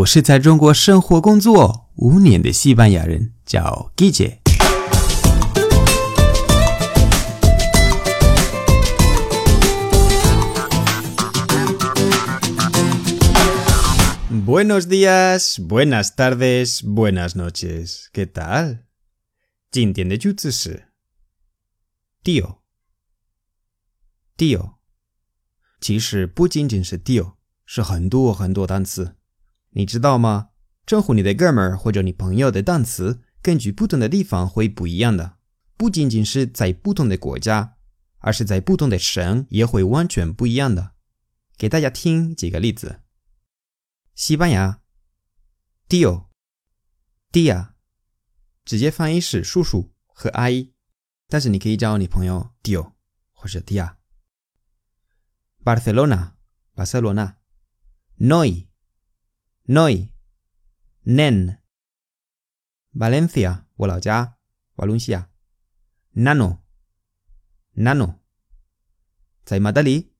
我是在中国生活工作5年的西班牙人，叫 Giche。 Buenos días, buenas tardes, buenas noches. ¿Qué tal? 今天的句子是 Tío Tío， 其实不仅仅是 Tío， 是很多很多单词。你知道吗？称呼你的哥们儿或者你朋友的单词，根据不同的地方会不一样的。不仅仅是在不同的国家，而是在不同的省也会完全不一样的。给大家听几个例子。西班牙 Tío Tía， 直接翻译是叔叔和阿姨，但是你可以叫你朋友 Tío 或者 Tía。Barcelona, Barcelona. Noi, noi. Nen. Valencia, 我老家 Valencia. Nano, nano. 在马德里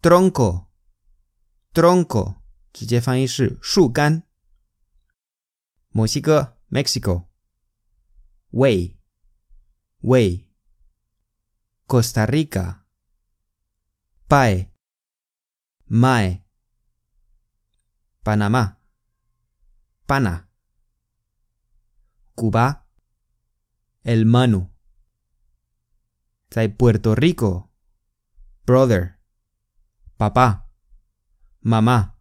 tronco, tronco. 直接翻译是树干。墨西哥 Mexico. Wey, wey. Costa Rica. Pae.Mae. Panamá, pana. Cuba, helmano. 在 Puerto Rico, brother, papá, mamá.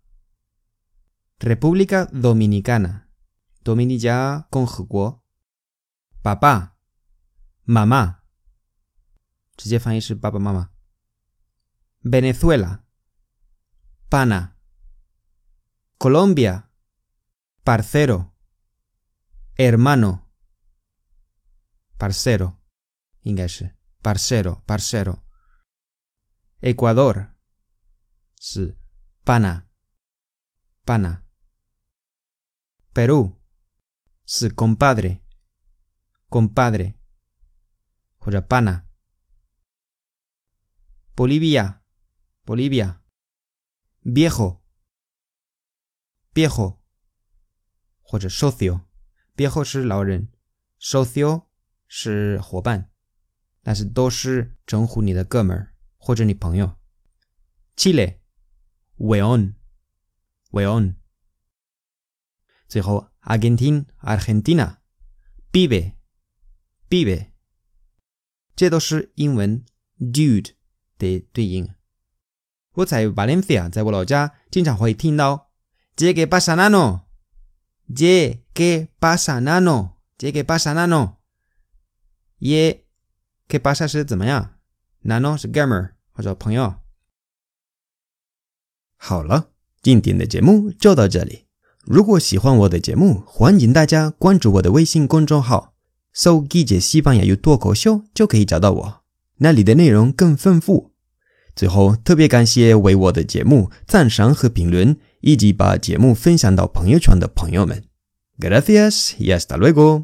República Dominicana, 多米尼加共和国。 papá, mamá. 直接翻译是爸爸妈妈。 Venezuela,pana. Colombia, parcero, hermano. Parcero, 应该是 parcero, parcero. Ecuador, 是 pana, pana. Perú, 是 compadre, compadre, 或者 pana. Bolivia, Bolivia.Viejo, viejo, 或者 socio, viejo 是老人， socio 是伙伴，但是都是称呼你的哥们儿或者你朋友。 Chile, weón, weón. 最后 Argentina, Argentina, pibe, pibe. 这都是英文 dude 的对应。我在 Valencia， 在我老家经常会听到 ¿Qué pasa nano? ¿Qué pasa nano? ¿Qué pasa nano? ¿Qué pasa 是怎么样？ Nano 是哥们儿或者朋友。好了，今天的节目就到这里。如果喜欢我的节目，欢迎大家关注我的微信公众号，搜 Giche 西班牙语脱口秀就可以找到我，那里的内容更丰富。最后，特别感谢为我的节目赞赏和评论，以及把节目分享到朋友圈的朋友们。Gracias y hasta luego.